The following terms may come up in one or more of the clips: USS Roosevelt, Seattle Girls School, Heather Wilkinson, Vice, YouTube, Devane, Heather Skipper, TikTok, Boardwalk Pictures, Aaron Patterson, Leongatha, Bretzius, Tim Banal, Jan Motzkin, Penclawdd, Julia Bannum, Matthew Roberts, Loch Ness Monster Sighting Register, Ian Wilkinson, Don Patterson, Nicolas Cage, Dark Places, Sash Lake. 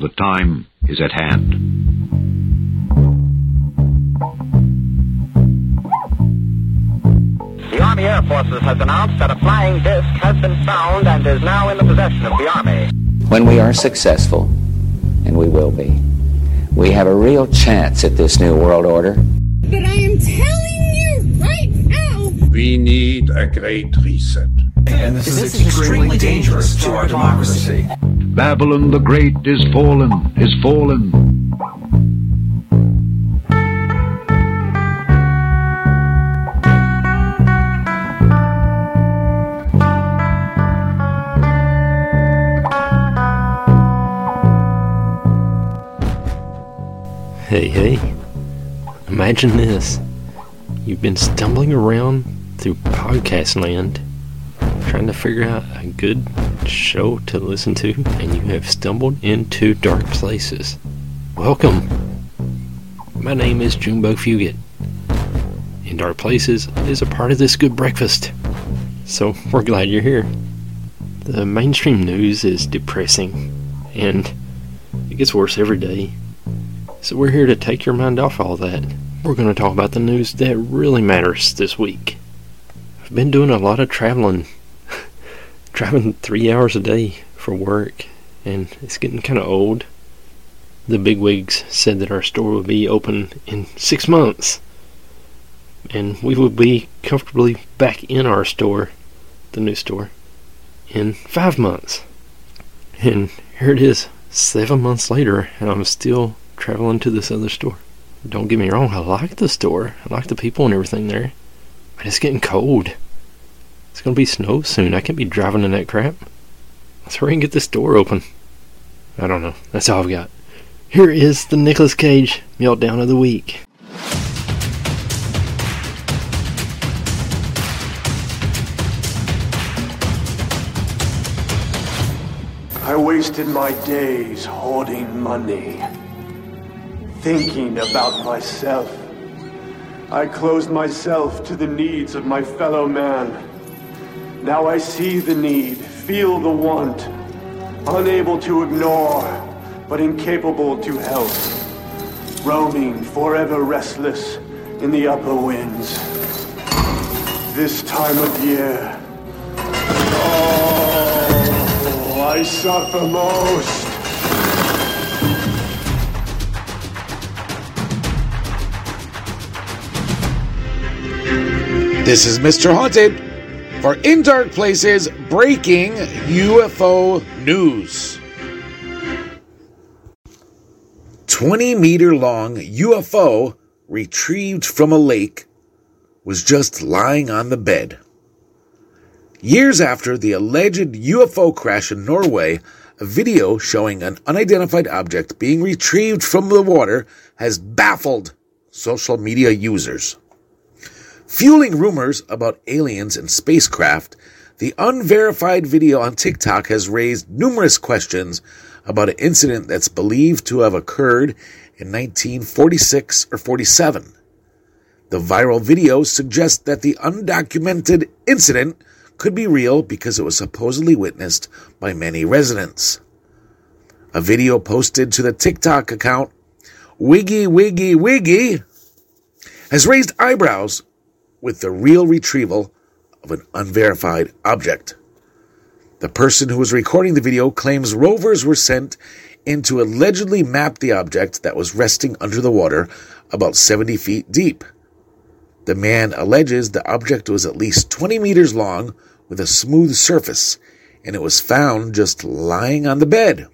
The time is at hand. The Army Air Forces has announced that a flying disc has been found and is now in the possession of the Army. When we are successful, and we will be, we have a real chance at this new world order. But I am telling you right now, we need a great reset. And this is extremely dangerous to our democracy. Babylon the Great is fallen, is fallen. Hey, imagine this. You've been stumbling around through podcast land, trying to figure out a good show to listen to, and you have stumbled into Dark Places. Welcome! My name is Junebug Fugate, and Dark Places is a part of this good breakfast, so we're glad you're here. The mainstream news is depressing, and it gets worse every day, so we're here to take your mind off all that. We're going to talk about the news that really matters this week. I've been doing a lot of traveling. Driving 3 hours a day for work, and it's getting kind of old. The bigwigs said that our store will be open in 6 months, and we will be comfortably back in our store, the new store, in 5 months. And here it is, 7 months later, and I'm still traveling to this other store. Don't get me wrong, I like the store. I like the people and everything there, but it's getting cold. It's going to be snow soon. I can't be driving in that crap. Let's hurry and get this door open. I don't know. That's all I've got. Here is the Nicolas Cage meltdown of the week. I wasted my days hoarding money, thinking about myself. I closed myself to the needs of my fellow man. Now I see the need, feel the want, unable to ignore, but incapable to help, roaming forever restless in the upper winds. This time of year, oh, I suffer most. This is Mr. Haunted. For In Dark Places, breaking UFO news. 20-meter-long UFO retrieved from a lake was just lying on the bed. Years after the alleged UFO crash in Norway, a video showing an unidentified object being retrieved from the water has baffled social media users. Fueling rumors about aliens and spacecraft, the unverified video on TikTok has raised numerous questions about an incident that's believed to have occurred in 1946 or 47. The viral video suggests that the undocumented incident could be real because it was supposedly witnessed by many residents. A video posted to the TikTok account, Wiggy Wiggy Wiggy, has raised eyebrows with the real retrieval of an unverified object. The person who was recording the video claims rovers were sent in to allegedly map the object that was resting under the water about 70 feet deep. The man alleges the object was at least 20 meters long with a smooth surface, and it was found just lying on the bed.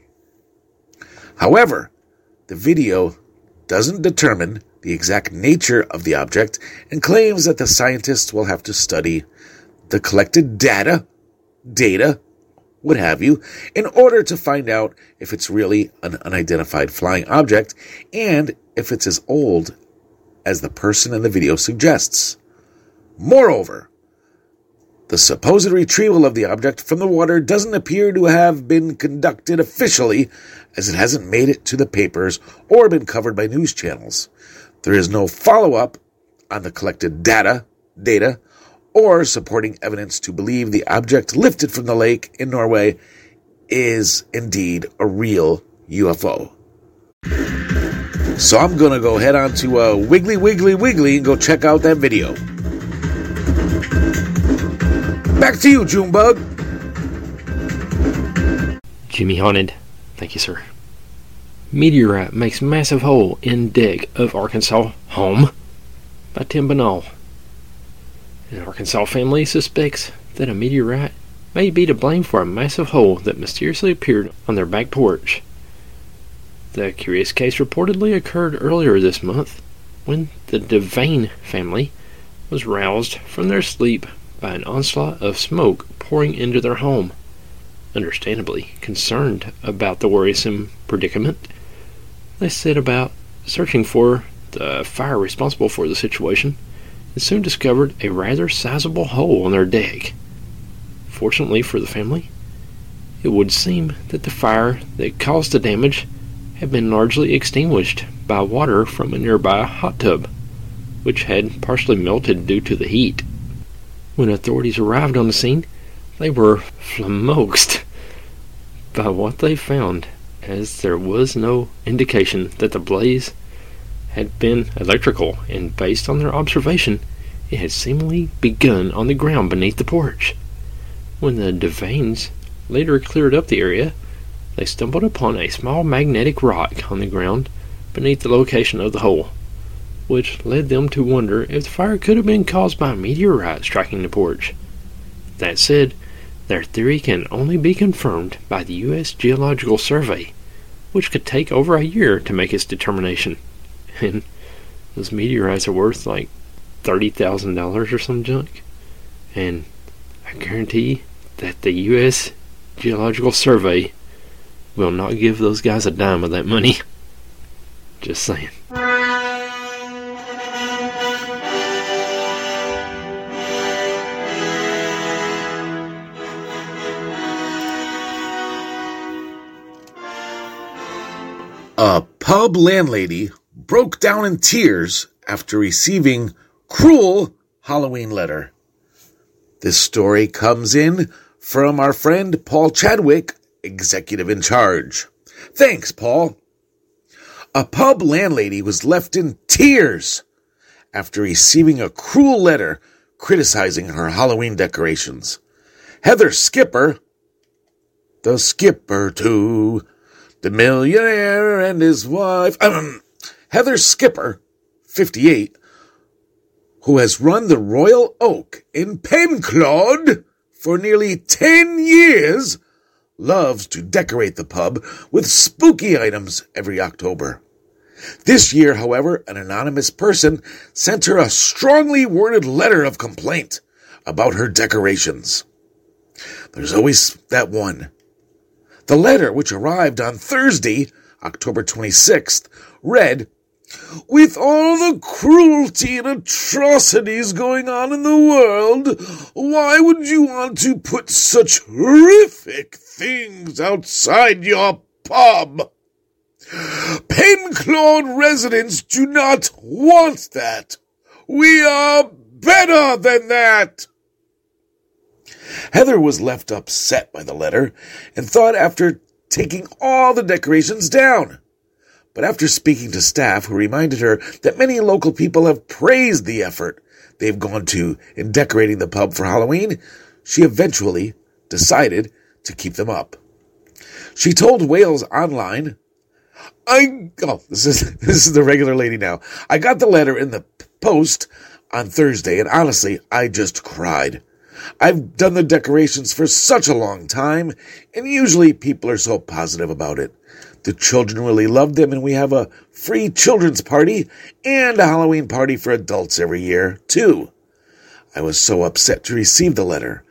However, the video doesn't determine the exact nature of the object and claims that the scientists will have to study the collected data, what have you, in order to find out if it's really an unidentified flying object and if it's as old as the person in the video suggests. Moreover, the supposed retrieval of the object from the water doesn't appear to have been conducted officially, as it hasn't made it to the papers or been covered by news channels. There is no follow-up on the collected data, or supporting evidence to believe the object lifted from the lake in Norway is indeed a real UFO. So I'm going to go head on to Wiggly Wiggly Wiggly and go check out that video. Back to you, Junebug. Jimmy Haunted. Thank you, sir. Meteorite makes massive hole in deck of Arkansas home by Tim Banal. An Arkansas family suspects that a meteorite may be to blame for a massive hole that mysteriously appeared on their back porch. The curious case reportedly occurred earlier this month when the Devane family was roused from their sleep by an onslaught of smoke pouring into their home. Understandably concerned about the worrisome predicament, they set about searching for the fire responsible for the situation and soon discovered a rather sizable hole on their deck. Fortunately for the family, it would seem that the fire that caused the damage had been largely extinguished by water from a nearby hot tub, which had partially melted due to the heat. When authorities arrived on the scene, they were flummoxed by what they found, as there was no indication that the blaze had been electrical, and based on their observation, it had seemingly begun on the ground beneath the porch. When the Devanes later cleared up the area, they stumbled upon a small magnetic rock on the ground beneath the location of the hole, which led them to wonder if the fire could have been caused by a meteorite striking the porch. That said, their theory can only be confirmed by the U.S. Geological Survey, which could take over a year to make its determination. And those meteorites are worth like $30,000 or some junk. And I guarantee that the U.S. Geological Survey will not give those guys a dime of that money. Just saying. A pub landlady broke down in tears after receiving cruel Halloween letter. This story comes in from our friend Paul Chadwick, executive in charge. Thanks, Paul. A pub landlady was left in tears after receiving a cruel letter criticizing her Halloween decorations. Heather Skipper, the Skipper too, the millionaire and his wife, Heather Skipper, 58, who has run the Royal Oak in Penclawdd for nearly 10 years, loves to decorate the pub with spooky items every October. This year, however, an anonymous person sent her a strongly worded letter of complaint about her decorations. There's always that one. The letter, which arrived on Thursday, October 26th, read, "With all the cruelty and atrocities going on in the world, why would you want to put such horrific things outside your pub? Penclawdd residents do not want that. We are better than that." Heather was left upset by the letter and thought after taking all the decorations down. But after speaking to staff who reminded her that many local people have praised the effort they've gone to in decorating the pub for Halloween, she eventually decided to keep them up. She told Wales Online, this is the regular lady now. "I got the letter in the post on Thursday, and honestly, I just cried. I've done the decorations for such a long time, and usually people are so positive about it. The children really love them, and we have a free children's party and a Halloween party for adults every year, too. I was so upset to receive the letter.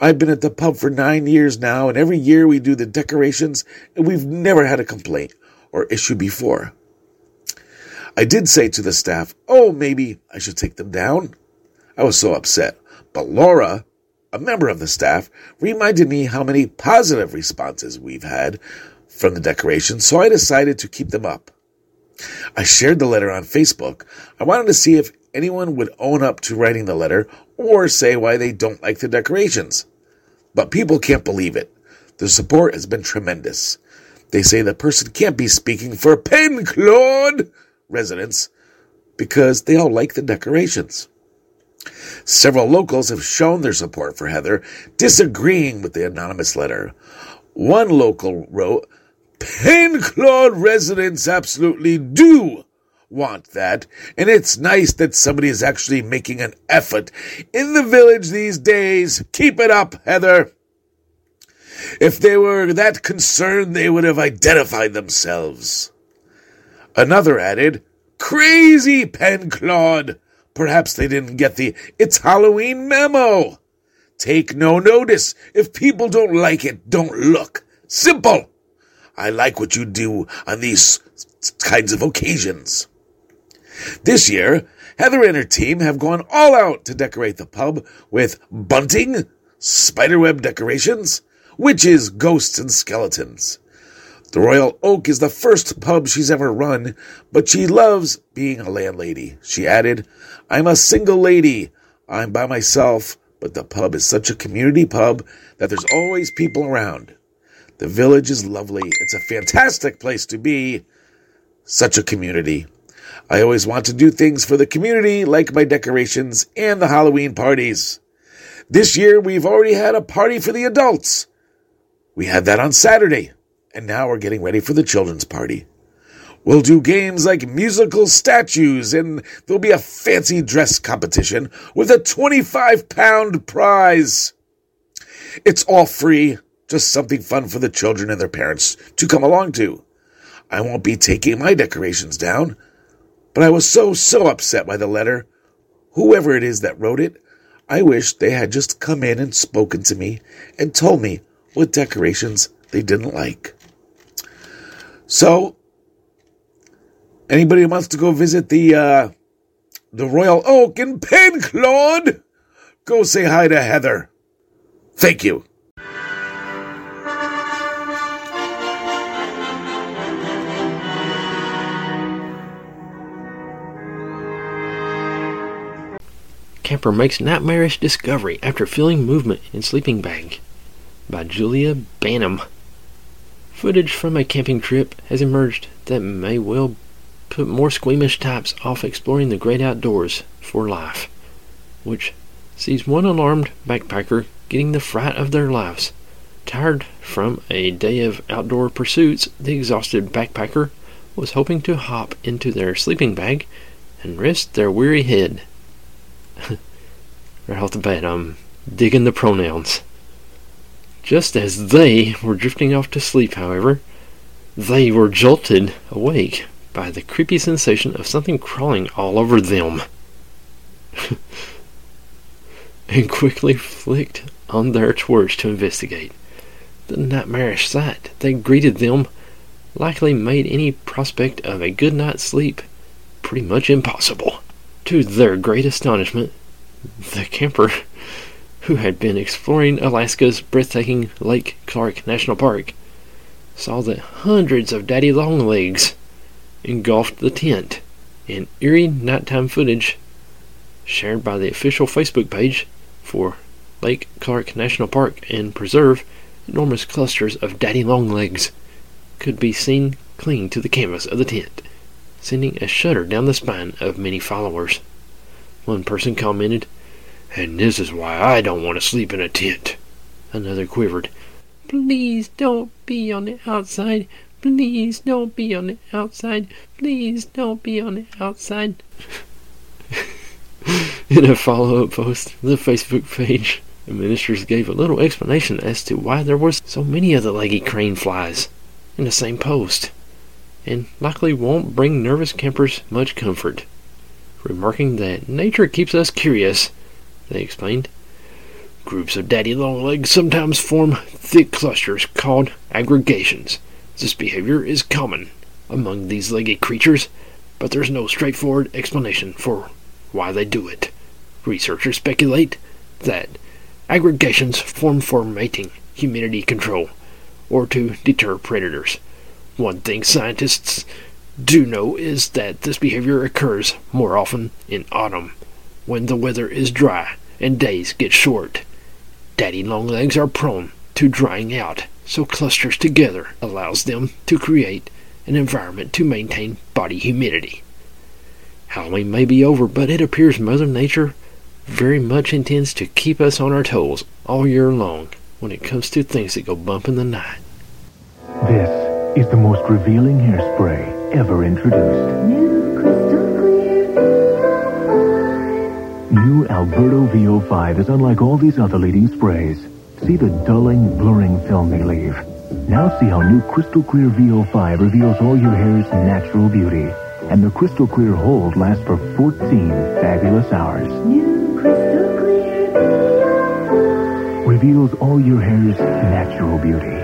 I've been at the pub for 9 years now, and every year we do the decorations, and we've never had a complaint or issue before. I did say to the staff, maybe I should take them down. I was so upset. But Laura, a member of the staff, reminded me how many positive responses we've had from the decorations, so I decided to keep them up. I shared the letter on Facebook. I wanted to see if anyone would own up to writing the letter or say why they don't like the decorations. But people can't believe it. The support has been tremendous. They say the person can't be speaking for Penclawdd residents because they all like the decorations. Several locals have shown their support for Heather, disagreeing with the anonymous letter. One local wrote, Penclawdd residents absolutely do want that, and it's nice that somebody is actually making an effort in the village these days. Keep it up, Heather. If they were that concerned, they would have identified themselves. Another added, Crazy Penclawdd. Perhaps they didn't get the It's Halloween memo. Take no notice. If people don't like it, don't look. Simple. I like what you do on these kinds of occasions. This year, Heather and her team have gone all out to decorate the pub with bunting, spiderweb decorations, witches, ghosts, and skeletons. The Royal Oak is the first pub she's ever run, but she loves being a landlady. She added, I'm a single lady. I'm by myself, but the pub is such a community pub that there's always people around. The village is lovely. It's a fantastic place to be. Such a community. I always want to do things for the community, like my decorations and the Halloween parties. This year, we've already had a party for the adults. We had that on Saturday, and now we're getting ready for the children's party. We'll do games like musical statues, and there'll be a fancy dress competition with a 25-pound prize. It's all free, just something fun for the children and their parents to come along to. I won't be taking my decorations down, but I was so upset by the letter. Whoever it is that wrote it, I wish they had just come in and spoken to me and told me what decorations they didn't like. So, anybody who wants to go visit the Royal Oak in Penclawdd, go say hi to Heather. Thank you. Camper makes nightmarish discovery after feeling movement in sleeping bag. By Julia Bannum. Footage from a camping trip has emerged that may well put more squeamish types off exploring the great outdoors for life, which sees one alarmed backpacker getting the fright of their lives. Tired from a day of outdoor pursuits, the exhausted backpacker was hoping to hop into their sleeping bag and rest their weary head. Right off the bat, I'm digging the pronouns. Just as they were drifting off to sleep, however, they were jolted awake by the creepy sensation of something crawling all over them and quickly flicked on their torch to investigate. The nightmarish sight that greeted them likely made any prospect of a good night's sleep pretty much impossible. To their great astonishment, the camper, who had been exploring Alaska's breathtaking Lake Clark National Park, saw that hundreds of daddy longlegs engulfed the tent, and eerie nighttime footage shared by the official Facebook page for Lake Clark National Park and Preserve, enormous clusters of daddy longlegs could be seen clinging to the canvas of the tent, sending a shudder down the spine of many followers. One person commented, "And this is why I don't want to sleep in a tent." Another quivered, "Please don't be on the outside. Please don't be on the outside. Please don't be on the outside." In a follow-up post, the Facebook page administrators gave a little explanation as to why there were so many of the leggy crane flies in the same post, and likely won't bring nervous campers much comfort, remarking that nature keeps us curious. They explained, "Groups of daddy longlegs sometimes form thick clusters called aggregations. This behavior is common among these leggy creatures, but there's no straightforward explanation for why they do it. Researchers speculate that aggregations form for mating, humidity control, or to deter predators. One thing scientists do know is that this behavior occurs more often in autumn, when the weather is dry and days get short. Daddy longlegs are prone to drying out, so clusters together allows them to create an environment to maintain body humidity. Halloween may be over, but it appears Mother Nature very much intends to keep us on our toes all year long when it comes to things that go bump in the night. This is the most revealing hairspray ever introduced. New Crystal Clear VO5. New Alberto VO5 is unlike all these other leading sprays. See the dulling, blurring film they leave. Now see how new Crystal Clear VO5 reveals all your hair's natural beauty. And the Crystal Clear hold lasts for 14 fabulous hours. New Crystal Clear VO5 reveals all your hair's natural beauty.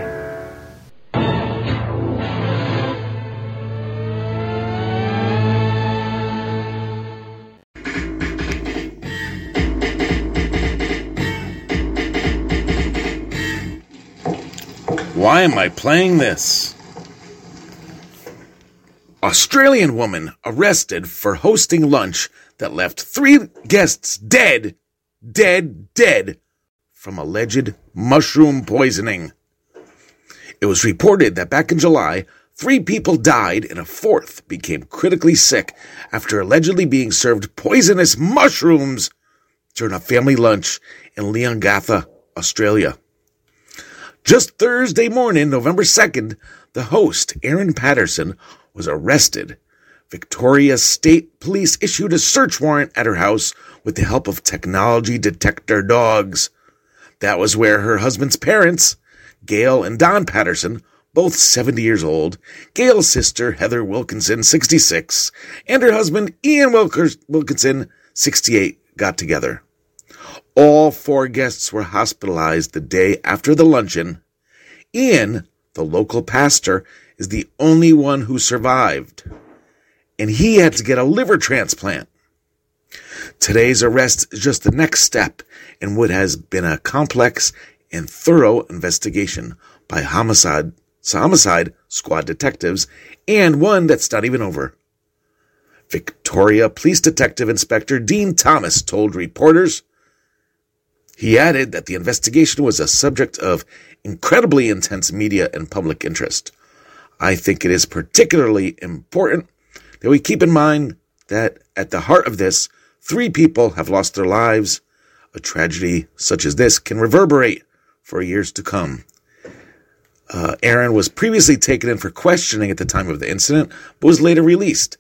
Why am I playing this? Australian woman arrested for hosting lunch that left 3 guests dead from alleged mushroom poisoning. It was reported that back in July, 3 people died and a 4th became critically sick after allegedly being served poisonous mushrooms during a family lunch in Leongatha, Australia. Just Thursday morning, November 2nd, the host, Aaron Patterson, was arrested. Victoria State Police issued a search warrant at her house with the help of technology detector dogs. That was where her husband's parents, Gail and Don Patterson, both 70 years old, Gail's sister, Heather Wilkinson, 66, and her husband, Ian Wilkinson, 68, got together. All 4 guests were hospitalized the day after the luncheon. Ian, the local pastor, is the only one who survived, and he had to get a liver transplant. Today's arrest is just the next step in what has been a complex and thorough investigation by homicide squad detectives, and one that's not even over. Victoria Police Detective Inspector Dean Thomas told reporters. He added that the investigation was a subject of incredibly intense media and public interest. I think it is particularly important that we keep in mind that at the heart of this, 3 people have lost their lives. A tragedy such as this can reverberate for years to come. Aaron was previously taken in for questioning at the time of the incident, but was later released.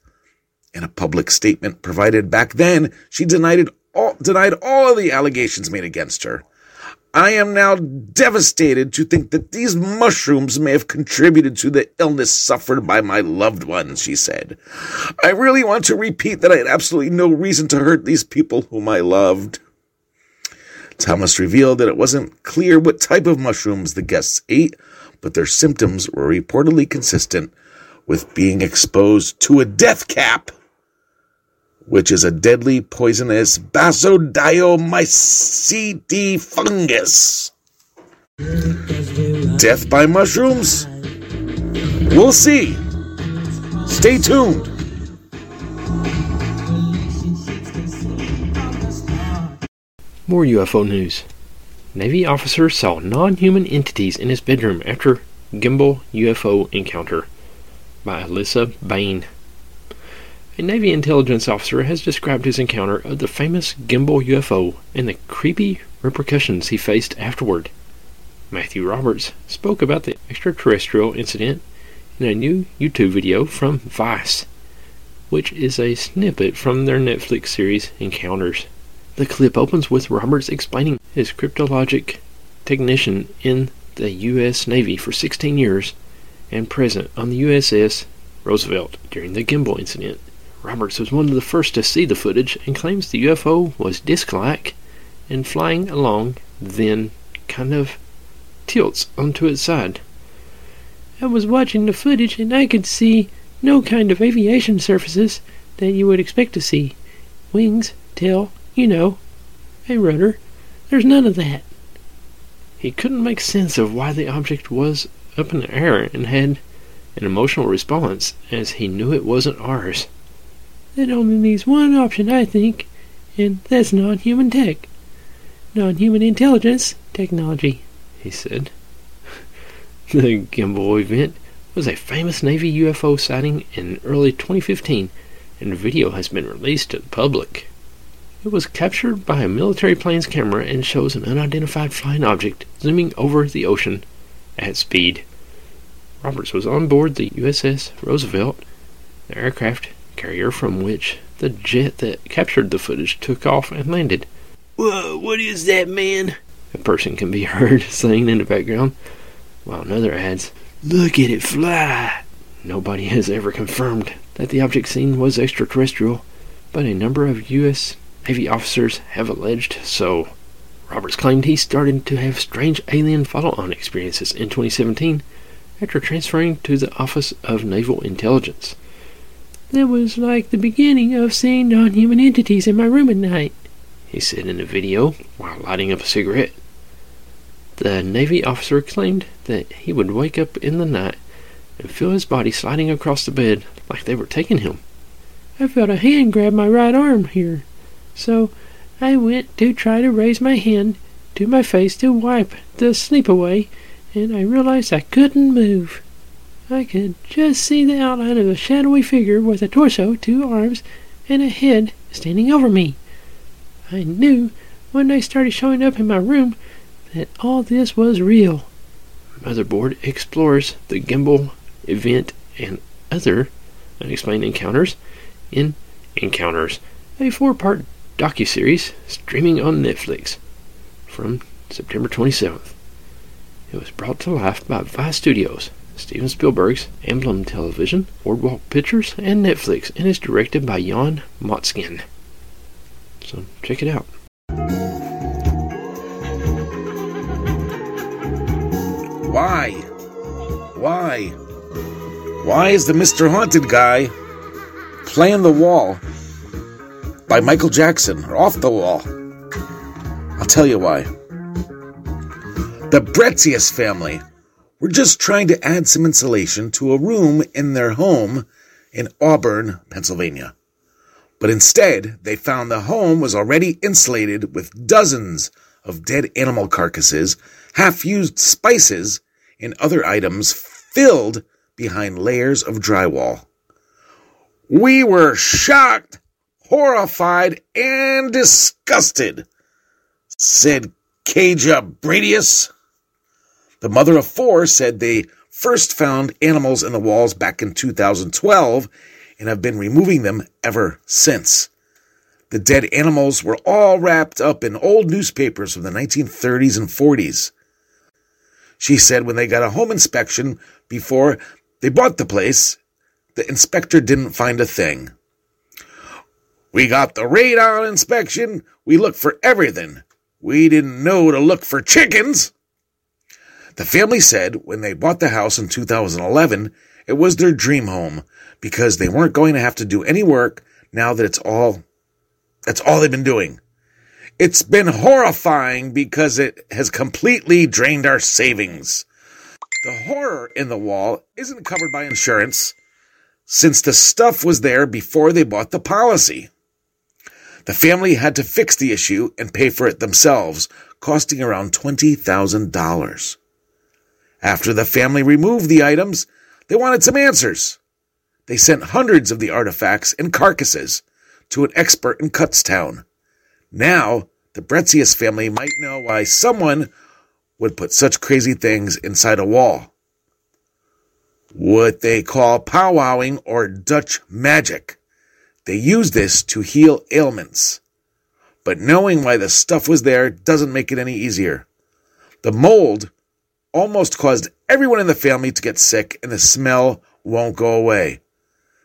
In a public statement provided back then, she denied all of the allegations made against her. I am now devastated to think that these mushrooms may have contributed to the illness suffered by my loved ones, she said. I really want to repeat that I had absolutely no reason to hurt these people whom I loved. Thomas revealed that it wasn't clear what type of mushrooms the guests ate, but their symptoms were reportedly consistent with being exposed to a death cap, which is a deadly, poisonous Basidiomycete fungus. Death by mushrooms? We'll see. Stay tuned. More UFO news. Navy officer saw non-human entities in his bedroom after Gimbal UFO encounter, by Alyssa Bain. A Navy intelligence officer has described his encounter of the famous Gimbal UFO and the creepy repercussions he faced afterward. Matthew Roberts spoke about the extraterrestrial incident in a new YouTube video from Vice, which is a snippet from their Netflix series Encounters. The clip opens with Roberts explaining his cryptologic technician in the U.S. Navy for 16 years and present on the USS Roosevelt during the Gimbal incident. Roberts was one of the first to see the footage and claims the UFO was disc-like and flying along, then kind of tilts onto its side. I was watching the footage and I could see no kind of aviation surfaces that you would expect to see. Wings, tail, you know, a rudder. There's none of that. He couldn't make sense of why the object was up in the air and had an emotional response as he knew it wasn't ours. That only leaves one option, I think, and that's non-human intelligence technology, he said. The Gimbal event was a famous Navy UFO sighting in early 2015, and video has been released to the public. It was captured by a military plane's camera and shows an unidentified flying object zooming over the ocean at speed. Roberts was on board the USS Roosevelt, the aircraft carrier from which the jet that captured the footage took off and landed. "Whoa, what is that, man?" a person can be heard saying in the background, while another adds, "Look at it fly!" Nobody has ever confirmed that the object seen was extraterrestrial, but a number of U.S. Navy officers have alleged so. Roberts claimed he started to have strange alien follow-on experiences in 2017 after transferring to the Office of Naval Intelligence. "That was like the beginning of seeing non-human entities in my room at night," he said in a video while lighting up a cigarette. The Navy officer claimed that he would wake up in the night and feel his body sliding across the bed like they were taking him. "I felt a hand grab my right arm here, so I went to try to raise my hand to my face to wipe the sleep away, and I realized I couldn't move. I could just see the outline of a shadowy figure with a torso, two arms, and a head standing over me. I knew when they started showing up in my room that all this was real." Motherboard explores the Gimbal event and other unexplained encounters in Encounters, a 4-part docuseries streaming on Netflix from September 27th. It was brought to life by Vice Studios, Steven Spielberg's Emblem Television, Boardwalk Pictures, and Netflix, and is directed by Jan Motzkin. So check it out. Why is the Mr. Haunted guy playing The Wall by Michael Jackson, or Off the Wall? I'll tell you why. The Bretzius family were just trying to add some insulation to a room in their home in Auburn, Pennsylvania. But instead, they found the home was already insulated with dozens of dead animal carcasses, half-used spices, and other items filled behind layers of drywall. "We were shocked, horrified, and disgusted," said Cage Bretzius. The mother of 4 said they first found animals in the walls back in 2012 and have been removing them ever since. The dead animals were all wrapped up in old newspapers from the 1930s and 40s. She said when they got a home inspection before they bought the place, the inspector didn't find a thing. "We got the radon inspection. We looked for everything. We didn't know to look for chickens." The family said when they bought the house in 2011, it was their dream home because they weren't going to have to do any work now that that's all they've been doing. "It's been horrifying because it has completely drained our savings." The horror in the wall isn't covered by insurance since the stuff was there before they bought the policy. The family had to fix the issue and pay for it themselves, costing around $20,000. After the family removed the items, they wanted some answers. They sent hundreds of the artifacts and carcasses to an expert in Kutztown. Now, the Bretzius family might know why someone would put such crazy things inside a wall. What they call powwowing or Dutch magic. They use this to heal ailments. But knowing why the stuff was there doesn't make it any easier. The mold almost caused everyone in the family to get sick, and the smell won't go away.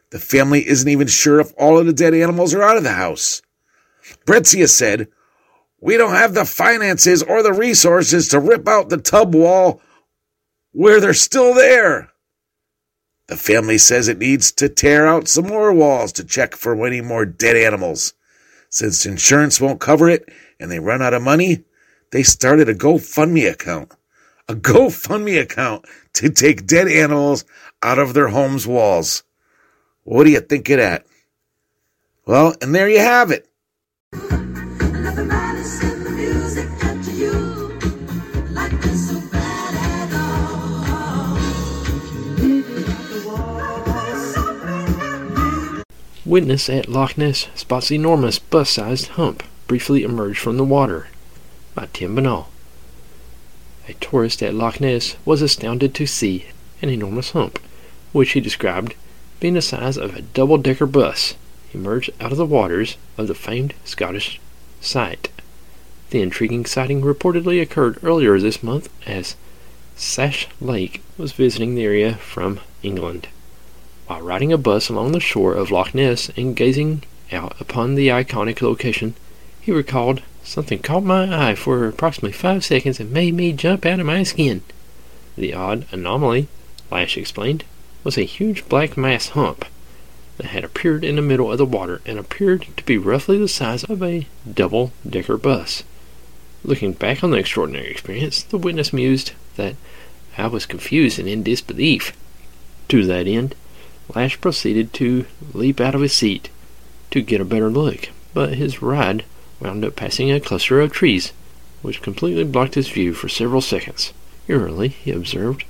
The family isn't even sure if all of the dead animals are out of the house. Bretzius said, "We don't have the finances or the resources to rip out the tub wall where they're still there." The family says it needs to tear out some more walls to check for any more dead animals. Since insurance won't cover it and they run out of money, they started a GoFundMe account. A GoFundMe account to take dead animals out of their home's walls. What do you think of that? Well, and there you have it. Witness at Loch Ness spots the enormous bus-sized hump briefly emerge from the water. By Tim Banal. A tourist at Loch Ness was astounded to see an enormous hump, which he described being the size of a double-decker bus, emerge out of the waters of the famed Scottish site. The intriguing sighting reportedly occurred earlier this month as Sash Lake was visiting the area from England. While riding a bus along the shore of Loch Ness and gazing out upon the iconic location, he recalled, "Something caught my eye for approximately 5 seconds and made me jump out of my skin." The odd anomaly, Lash explained, was a huge black mass hump that had appeared in the middle of the water and appeared to be roughly the size of a double-decker bus. Looking back on the extraordinary experience, the witness mused that I was confused and in disbelief. To that end, Lash proceeded to leap out of his seat to get a better look, but his ride wound up passing a cluster of trees, which completely blocked his view for several seconds. Eerily, he observed,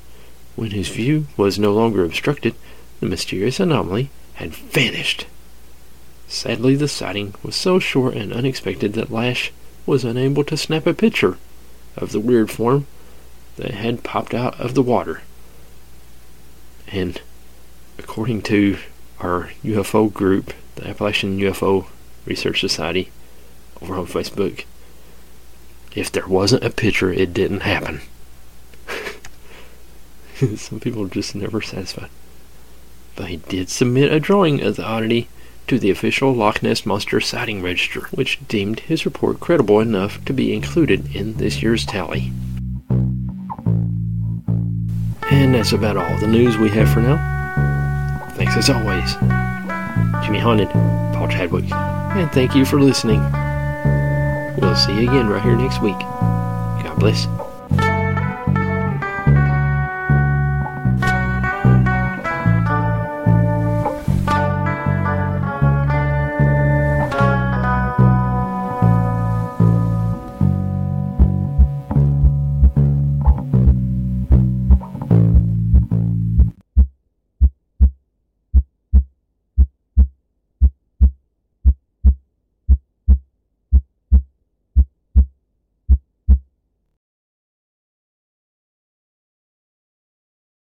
when his view was no longer obstructed, the mysterious anomaly had vanished. Sadly, the sighting was so short and unexpected that Lash was unable to snap a picture of the weird form that had popped out of the water. And according to our UFO group, the Appalachian UFO Research Society, over on Facebook, if there wasn't a picture, it didn't happen. Some people are just never satisfied. But he did submit a drawing of the oddity to the official Loch Ness Monster Sighting Register, which deemed his report credible enough to be included in this year's tally. And that's about all the news we have for now. Thanks as always, Jimmy Haunted, Paul Chadwick, and thank you for listening. We'll see you again right here next week. God bless.